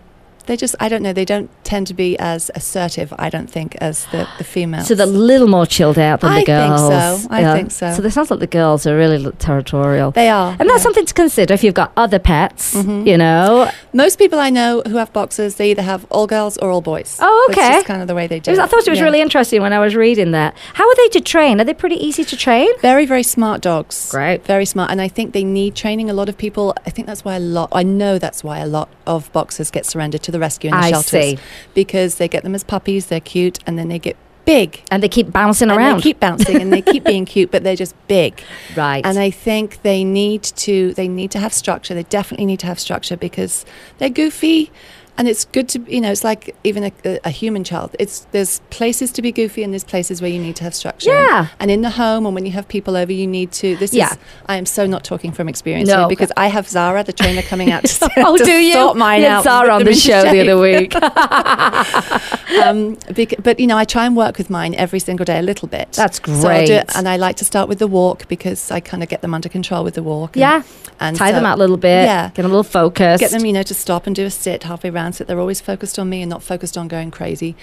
they just, I don't know, they don't tend to be as assertive, I don't think, as the, the females. So they're a little more chilled out than I the girls. I think so. I yeah. think so. So it sounds like the girls are really territorial. They are. And that's yeah. something to consider if you've got other pets, mm-hmm. you know. Most people I know who have boxers, they either have all girls or all boys. Oh, okay. That's just kind of the way they do it. Was, I thought it was yeah. really interesting when I was reading that. How are they to train? Are they pretty easy to train? Very, very smart dogs. Great. Very smart. And I think they need training. A lot of people, I think that's why a lot, I know that's why a lot of boxers get surrendered to the rescue in the I shelters see. because they get them as puppies, they're cute, and then they get big, and they keep bouncing and around they keep bouncing and they keep being cute, but they're just big, right? And I think they need to they need to have structure. They definitely need to have structure, because they're goofy, and it's good to, you know, it's like even a, a, a human child. It's there's places to be goofy, and there's places where you need to have structure. Yeah. And in the home, and when you have people over, you need to, this yeah. is, I am so not talking from experience no. here, because I have Zara, the trainer, coming out to, oh, to do you? sort mine yeah, out. Zara on the show shape. the other week. um, beca- but, you know, I try and work with mine every single day a little bit. That's great. So I do it, and I like to start with the walk, because I kind of get them under control with the walk. And, yeah. And tie so, them out a little bit. Yeah. Get them a little focused. Get them, you know, to stop and do a sit halfway around. That they're always focused on me and not focused on going crazy.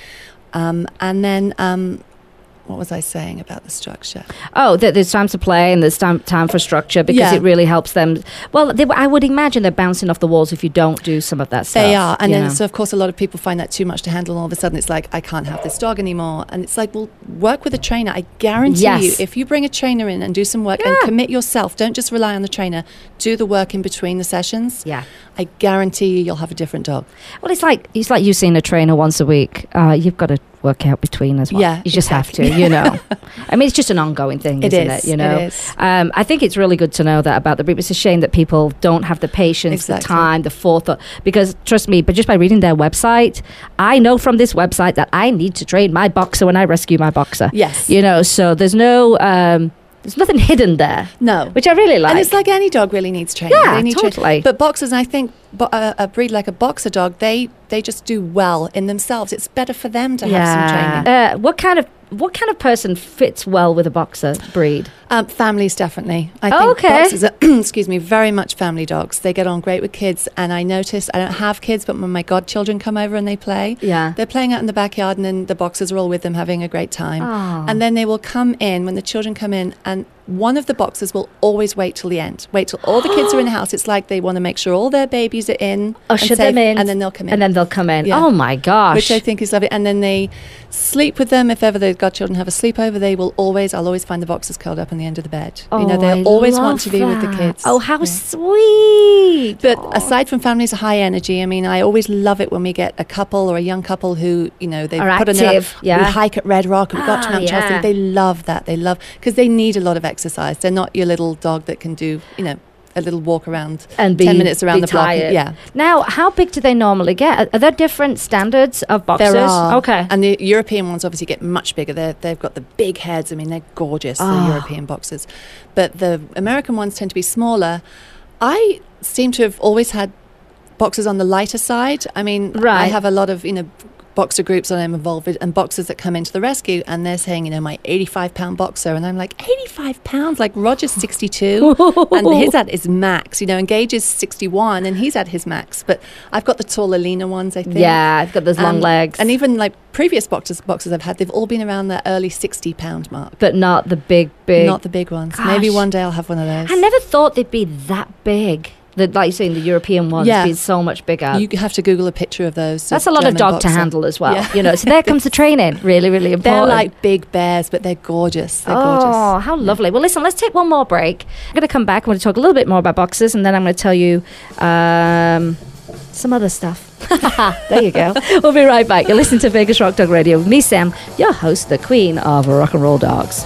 Um, and then, um, what was I saying about the structure? Oh, that there's time to play and there's time, time for structure, because yeah. it really helps them. Well, they, I would imagine they're bouncing off the walls if you don't do some of that stuff. They are. And then, know. so of course, a lot of people find that too much to handle. And all of a sudden, it's like, I can't have this dog anymore. And it's like, well, work with a trainer. I guarantee yes. you, if you bring a trainer in and do some work yeah. and commit yourself, don't just rely on the trainer, do the work in between the sessions. Yeah. I guarantee you, you'll have a different dog. Well, it's like it's like you seeing a trainer once a week. Uh, you've got to work out between as well. Yeah, you just exactly. have to, you know. I mean, it's just an ongoing thing, it isn't is, it? You know, it is. Um, I think it's really good to know that about the breed. It's a shame that people don't have the patience, exactly. the time, the forethought. Because trust me, but just by reading their website, I know from this website that I need to train my boxer when I rescue my boxer. Yes, you know. So there's no. Um, There's nothing hidden there. No. Which I really like. And it's like any dog really needs training. Yeah, they need totally. Training. But boxers, and I think bo- a, a breed like a boxer dog, they, they just do well in themselves. It's better for them to yeah. have some training. Uh, what kind of what kind of person fits well with a boxer breed? Um, families, definitely. I think oh, okay. boxers are, excuse me, very much family dogs. They get on great with kids. And I notice, I don't have kids, but when my godchildren come over and they play, yeah. they're playing out in the backyard, and then the boxers are all with them having a great time. Oh. And then they will come in, when the children come in, and one of the boxers will always wait till the end. Wait till all the kids are in the house. It's like they want to make sure all their babies are in. Usher them in. And then they'll come in. And then they'll come in. Yeah. Oh, my gosh. Which I think is lovely. And then they sleep with them. If ever the godchildren have a sleepover, they will always, I'll always find the boxers curled up on the end of the bed. Oh, you know, they always want to be that. with the kids. Oh, how yeah. sweet. But Aww. aside from families, high energy. I mean, I always love it when we get a couple or a young couple who, you know, they put on their, yeah. we hike at Red Rock. We've ah, got to Mount yeah. Chelsea. They love that. They love, because they need a lot of exercise. Exercise. They're not your little dog that can do, you know, a little walk around and be, ten minutes around the block. And, yeah. Now, how big do they normally get? Are there different standards of boxers? There are. Okay. And the European ones obviously get much bigger. They're, they've got the big heads. I mean, they're gorgeous, oh. the European boxers. But the American ones tend to be smaller. I seem to have always had boxers on the lighter side. I mean, right. I have a lot of, you know, boxer groups that I'm involved with, and boxers that come into the rescue, and they're saying, you know, my eighty-five pound boxer, and I'm like, eighty-five pounds? Like, Roger's sixty-two and his at his max, you know, and Gage is sixty-one and he's at his max. But I've got the taller, leaner ones, I think. Yeah, I've got those um, long legs. And even like previous boxers, boxers I've had, they've all been around the early sixty pound mark. But not the big, big. Not the big ones. Gosh. Maybe one day I'll have one of those. I never thought they'd be that big. The, like you're saying, the European ones yeah. is so much bigger. You have to Google a picture of those. That's of a lot German of dog boxer. To handle as well. Yeah. You know, so there comes the training. Really, really important. They're like big bears, but they're gorgeous. They're oh, gorgeous. Oh, how lovely. Well, listen, let's take one more break. I'm going to come back. I'm going to talk a little bit more about boxers, and then I'm going to tell you um, some other stuff. There you go. We'll be right back. You're listening to Vegas Rock Dog Radio with me, Sam, your host, the Queen of Rock and Roll Dogs.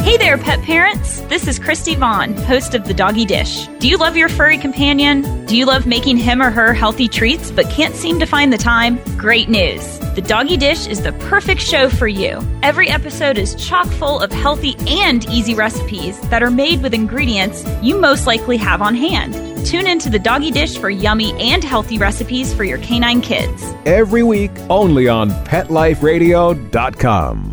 Hey there, pet parents. This is Christy Vaughn, host of The Doggy Dish. Do you love your furry companion? Do you love making him or her healthy treats but can't seem to find the time? Great news. The Doggy Dish is the perfect show for you. Every episode is chock full of healthy and easy recipes that are made with ingredients you most likely have on hand. Tune into The Doggy Dish for yummy and healthy recipes for your canine kids. Every week, only on pet life radio dot com.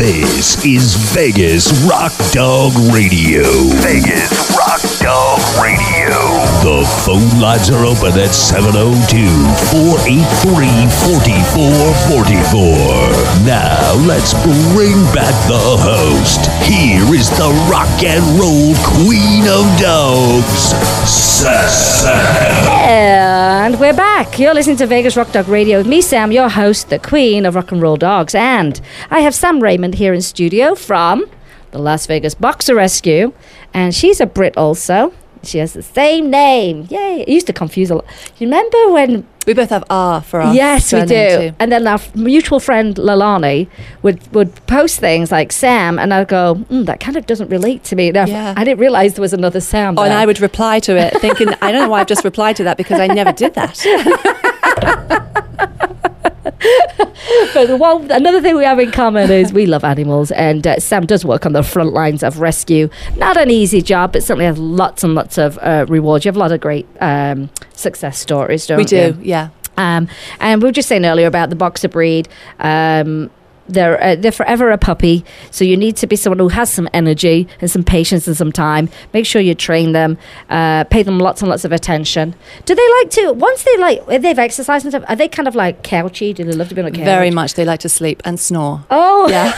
This is Vegas Rock Dog Radio. Vegas Rock Dog Radio. The phone lines are open at seven oh two, four eight three, four four four four. Now let's bring back the host. Here is the rock and roll queen of dogs, Sam. And we're back. You're listening to Vegas Rock Dog Radio with me, Sam, your host, the Queen of Rock and Roll Dogs. And I have Sam Raymond here in studio from the Las Vegas Boxer Rescue. And she's a Brit also. She has the same name. Yay. It used to confuse a lot. You remember when... We both have R for our... Yes, we do. Too. And then our mutual friend, Lalani, would, would post things like Sam, and I'd go, mm, that kind of doesn't relate to me. Yeah. I didn't realise there was another Sam there. Oh, and I would reply to it, thinking, I don't know why I've just replied to that, because I never did that. But the one, another thing we have in common is we love animals, and uh, Sam does work on the front lines of rescue. Not an easy job, but certainly has lots and lots of uh, rewards. You have a lot of great um, success stories, don't you? We do, you? yeah. Um, and we were just saying earlier about the boxer breed. Um, They're uh, they're forever a puppy, so you need to be someone who has some energy and some patience and some time. Make sure you train them, uh, pay them lots and lots of attention. Do they like to, once they like, they've exercised and stuff, are they kind of like couchy? Do they love to be on a couch? Very much. They like to sleep and snore. Oh. Yeah.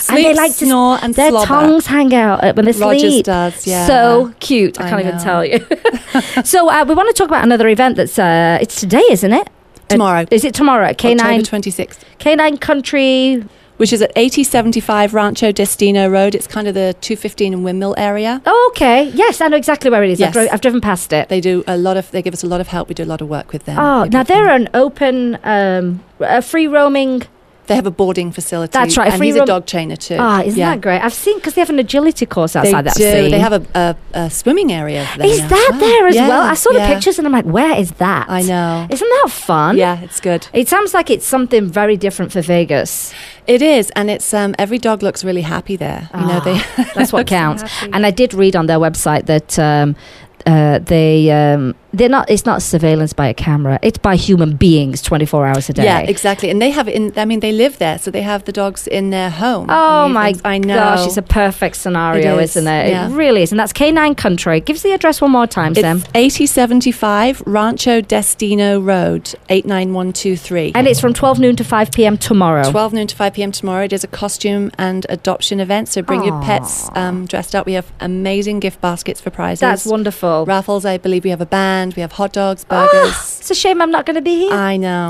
Sleep, and they like to snore and their slobber. Tongues hang out when they Rogers sleep. Rogers does, yeah. So cute. I, I can't know. even tell you. So uh, we want to talk about another event that's, uh, it's today, isn't it? Tomorrow. Is it tomorrow? K nine October twenty-sixth. K nine Country, which is at eighty seventy-five Rancho Destino Road. It's kind of the two fifteen and Windmill area. Oh, okay. Yes, I know exactly where it is. Yes. I've, dro- I've driven past it. They do a lot of. They give us a lot of help. We do a lot of work with them. Oh, now they're an open, um, a free roaming. They have a boarding facility. That's right. And he's roam- a dog trainer too. Ah, oh, isn't yeah. that great? I've seen, because they have an agility course outside that. They do. They have a, a, a swimming area there. Is now. that wow. there as yeah. well? I saw yeah. the pictures and I'm like, where is that? I know. Isn't that fun? Yeah, it's good. It sounds like it's something very different for Vegas. It is, and it's um, every dog looks really happy there. You oh, know, they that's what counts. So and I did read on their website that um, uh, they um, they're not. It's not surveillance by a camera. It's by human beings, twenty four hours a day. Yeah, exactly. And they have in. I mean, they live there, so they have the dogs in their home. Oh my and, I know. gosh, it's a perfect scenario, is, isn't it? Yeah. It really is. And that's K nine Country. Give us the address one more time, it's Sam. Eighty seventy five Rancho Destino Road, eight nine one two three. And it's from twelve noon to five p m tomorrow. Twelve noon to five. p m tomorrow. It is a costume and adoption event, so bring Aww. your pets um, dressed up. We have amazing gift baskets for prizes. That's wonderful. Raffles, I believe we have a band, we have hot dogs, burgers. Oh, it's a shame I'm not going to be here. I know.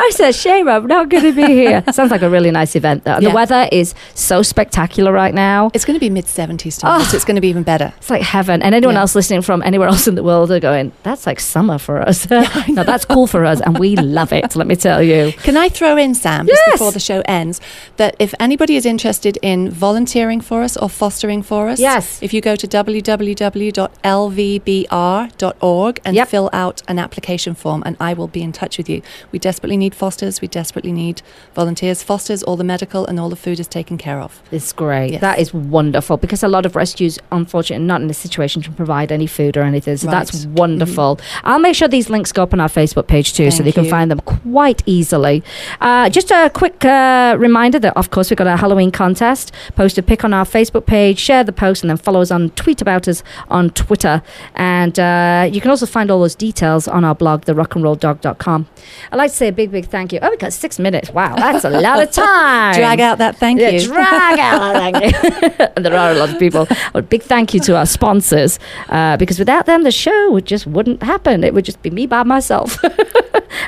I said, shame, I'm not going to be here. Sounds like a really nice event, though. Yeah. The weather is so spectacular right now. It's going to be mid seventies tomorrow, oh, so it's going to be even better. It's like heaven. And anyone yeah. else listening from anywhere else in the world are going, that's like summer for us. Yeah, no, that's cool for us, and we love it, let me tell you. Can I throw in, Sam, yes. just before the show ends, that if anybody is interested in volunteering for us or fostering for us, yes. if you go to w w w dot l v b r dot org and yep. fill out an application form, and I will be in touch with you. We desperately need fosters. We desperately need volunteers. Fosters, all the medical and all the food is taken care of. It's great. Yes. That is wonderful, because a lot of rescues, unfortunately, not in a situation to provide any food or anything. So right. that's wonderful. Mm-hmm. I'll make sure these links go up on our Facebook page too, Thank so you. They can find them quite easily. Uh, just a quick uh, reminder that, of course, we've got our Halloween contest. Post a pic on our Facebook page, share the post, and then follow us on Tweet About Us on Twitter. And uh, you can also find all those details on our blog, the rock and roll dog dot com. I'd like to say a big, big thank you. Oh, we got six minutes. Wow, that's a lot of time. Drag out that thank yeah, you. Drag out that thank you. And there are a lot of people. A big thank you to our sponsors, uh, because without them, the show would just wouldn't happen. It would just be me by myself.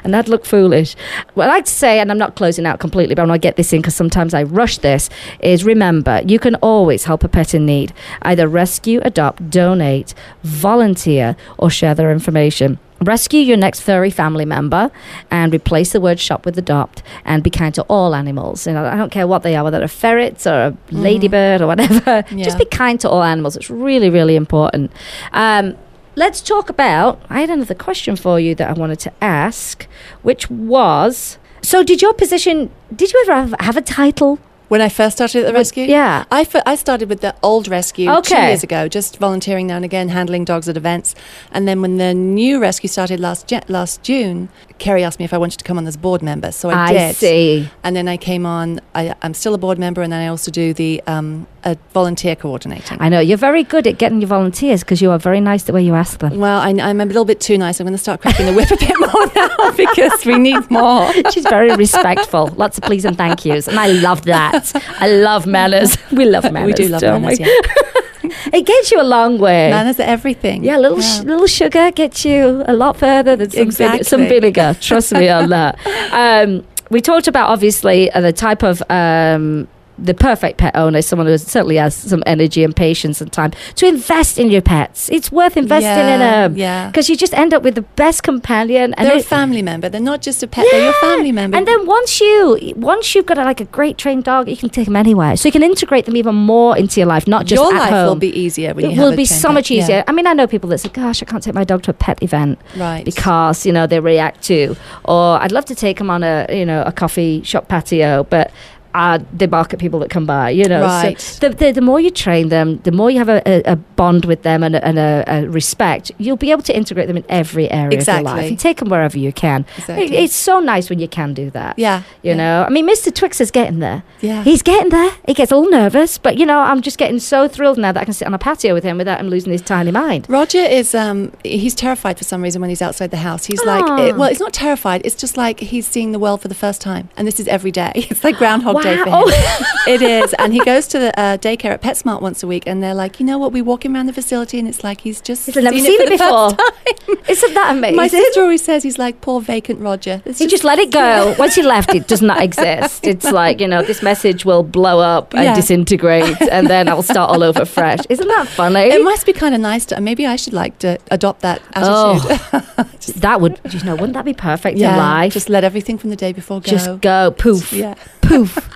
And that'd look foolish. What I'd like to say, and I'm not closing out completely, but I want to get this in because sometimes I rush this, is remember, you can always help a pet in need. Either rescue, adopt, donate, volunteer, or share their information. Rescue your next furry family member and replace the word shop with adopt, and be kind to all animals. You know, I don't care what they are, whether they're ferrets or a ladybird mm. or whatever. Yeah. Just be kind to all animals. It's really, really important. Um, let's talk about, I had another question for you that I wanted to ask, which was, so did your position, did you ever have, have a title? When I first started at the rescue? Yeah. I, f- I started with the old rescue okay. two years ago, just volunteering now and again, handling dogs at events. And then when the new rescue started last je- last June, Kerry asked me if I wanted to come on as board member. So I, I did. I see. And then I came on. I, I'm still a board member, and then I also do the um, uh, volunteer coordinating. I know. You're very good at getting your volunteers because you are very nice the way you ask them. Well, I, I'm a little bit too nice. I'm going to start cracking the whip a bit more now because we need more. She's very respectful. Lots of please and thank yous. And I love that. I love manners. We love manners. We do love manners, we? yeah. It gets you a long way. Manners are everything. Yeah, a little, yeah. Sh- little sugar gets you a lot further than some, exactly. vine- some vinegar. Trust me on that. Um, we talked about, obviously, uh, the type of... Um, the perfect pet owner is someone who certainly has some energy and patience and time to invest in your pets. It's worth investing yeah, in them. Yeah. Because you just end up with the best companion. And they're it, a family member. They're not just a pet. Yeah. They're your family member. And then once, you, once you've got a, like a great trained dog, you can take them anywhere. So you can integrate them even more into your life, not just your at home. Your life will be easier when it you have a It will be so much easier. Yeah. I mean, I know people that say, gosh, I can't take my dog to a pet event. Right. Because, you know, they react to. Or I'd love to take them on a, you know, a coffee shop patio, but... Uh, they bark at people that come by, you know. Right. So the, the, the more you train them, the more you have a, a, a bond with them and, a, and a, a respect, you'll be able to integrate them in every area exactly. of your life. And take them wherever you can. Exactly. It, it's so nice when you can do that. Yeah. You yeah. know, I mean, Mister Twix is getting there. Yeah. He's getting there. He gets all nervous, but, you know, I'm just getting so thrilled now that I can sit on a patio with him without him losing his tiny mind. Roger is, um, he's terrified for some reason when he's outside the house. He's Aww. like, it, well, it's not terrified. It's just like he's seeing the world for the first time. And this is every day. It's like Groundhog Day. Wow. Day for him. Oh. It is, and he goes to the uh, daycare at PetSmart once a week, and they're like, you know what, we walk him around the facility, and it's like he's just he's seen never it seen it before. Isn't that amazing? My sister always says he's like poor vacant Roger. It's he just, just let it go. Once he left, it does not exist. It's like, you know, this message will blow up and yeah. disintegrate, and then I'll start all over fresh. Isn't that funny? It must be kind of nice to. Maybe I should like to adopt that attitude. Oh. That would, you know, wouldn't that be perfect yeah. in life? Just let everything from the day before go. Just go poof, yeah. poof.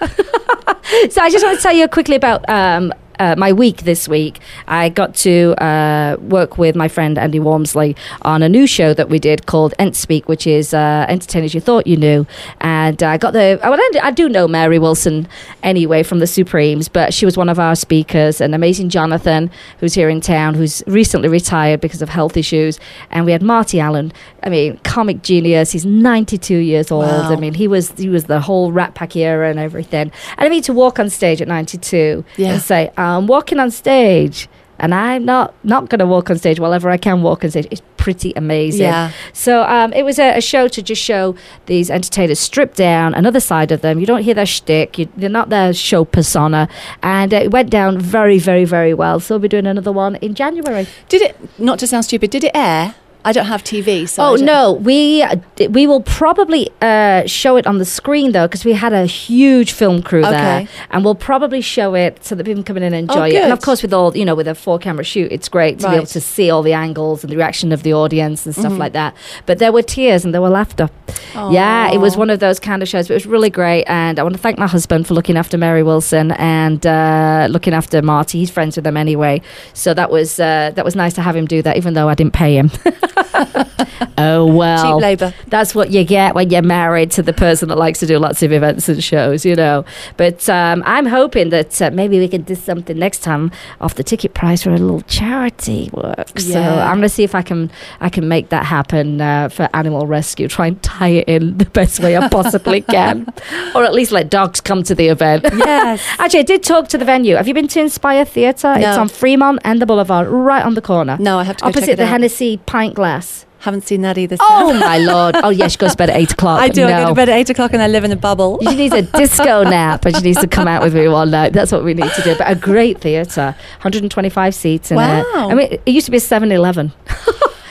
So I just want to tell you quickly about um, uh, my week this week. I got to uh, work with my friend Andy Wormsley on a new show that we did called Entspeak, which is uh, Entertain As You Thought You Knew. And I got the... Well, I do know Mary Wilson anyway from the Supremes, but she was one of our speakers, an amazing Jonathan, who's here in town, who's recently retired because of health issues. And we had Marty Allen, I mean, comic genius. He's ninety-two years old. Wow. I mean, he was he was the whole Rat Pack era and everything. And I mean, to walk on stage at ninety-two yeah. and say, I'm walking on stage, and I'm not, not going to walk on stage whenever I can walk on stage. It's pretty amazing. Yeah. So um, it was a, a show to just show these entertainers stripped down, another side of them. You don't hear their shtick. You, they're not their show persona. And it went down very, very, very well. So we'll be doing another one in January. Did it, not to sound stupid, did it air? I don't have T V. So oh, no. We we will probably uh, show it on the screen, though, because we had a huge film crew okay. there. And we'll probably show it so that people can come in and enjoy oh, it. And, of course, with all, you know, with a four-camera shoot, it's great to right. be able to see all the angles and the reaction of the audience and stuff mm-hmm. like that. But there were tears and there were laughter. Aww. Yeah, it was one of those kind of shows. But it was really great. And I want to thank my husband for looking after Mary Wilson and uh, looking after Marty. He's friends with them anyway. So that was uh, that was nice to have him do that, even though I didn't pay him. Oh, well. Cheap labour. That's what you get when you're married to the person that likes to do lots of events and shows, you know. But um, I'm hoping that uh, maybe we can do something next time off the ticket price for a little charity work. Yeah. So I'm going to see if I can I can make that happen uh, for animal rescue. Try and tie it in the best way I possibly can. Or at least let dogs come to the event. Yes. Actually, I did talk to the venue. Have you been to Inspire Theatre? No. It's on Fremont and the Boulevard, right on the corner. No, I have to go opposite check it the out. Hennessy Pint Glass. Haven't seen that either. Oh, my Lord. Oh, yeah, she goes to bed at eight o'clock. I do. No. I go to bed at eight o'clock and I live in a bubble. She needs a disco nap and she needs to come out with me one night. That's what we need to do. But a great theatre, one hundred twenty-five seats in wow. it. I mean, it used to be a seven eleven.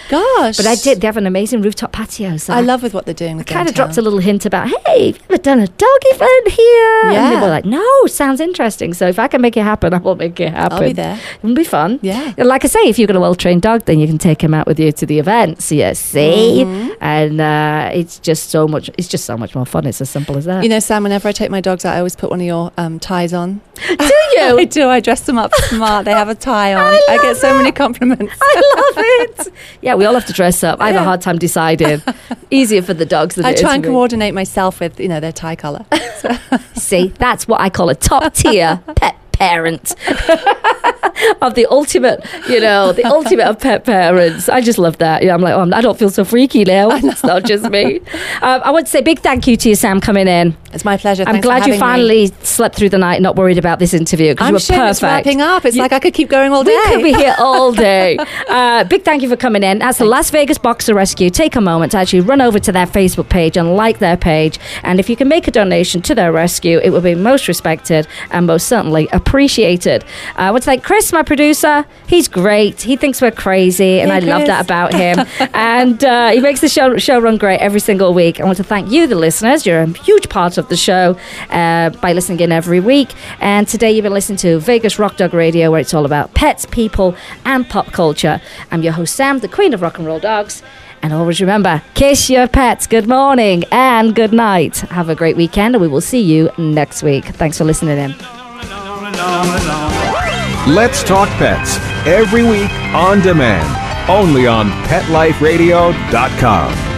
Gosh. But I did. They have an amazing rooftop patio. So I love with what they're doing. With I kind of dropped a little hint about, hey, have you ever done a dog event here? Yeah. And they were like, no, sounds interesting. So if I can make it happen, I will make it happen. I'll be there. It'll be fun. Yeah. And like I say, if you've got a well-trained dog, then you can take him out with you to the events. You see? Mm-hmm. And uh, it's just so much, it's just so much more fun. It's as simple as that. You know, Sam, whenever I take my dogs out, I always put one of your um, ties on. Do you? I do. I dress them up smart. They have a tie on. I, I get so it. many compliments. I love it. Yeah. We all have to dress up. I have yeah. a hard time deciding. Easier for the dogs than I it is I try and coordinate myself with, you know, their tie colour. So. See, that's what I call a top tier pet parent. Of the ultimate, you know, the ultimate of pet parents. I just love that. Yeah, I'm like, oh, I don't feel so freaky now. It's not just me. Um, I want to say big thank you to you, Sam, coming in. It's my pleasure. Thanks I'm glad for you finally me. slept through the night, not worried about this interview because you were sure perfect. It's wrapping up. It's you, like I could keep going all day. We could be here all day. Uh, big thank you for coming in. As the Las Vegas Boxer Rescue, take a moment to actually run over to their Facebook page and like their page. And if you can make a donation to their rescue, it will be most respected and most certainly appreciated. Uh, I want to thank Chris, my producer. He's great. He thinks we're crazy and yeah, I Chris. love that about him. And uh, he makes the show, show run great every single week. I want to thank you, the listeners. You're a huge part of the show uh, by listening in every week. And today you've been listening to Vegas Rock Dog Radio, where it's all about pets, people and pop culture. I'm your host Sam, the Queen of Rock and Roll Dogs. And always remember, kiss your pets. Good morning and good night. Have a great weekend and we will see you next week. Thanks for listening in. Let's Talk Pets, every week on demand, only on pet life radio dot com.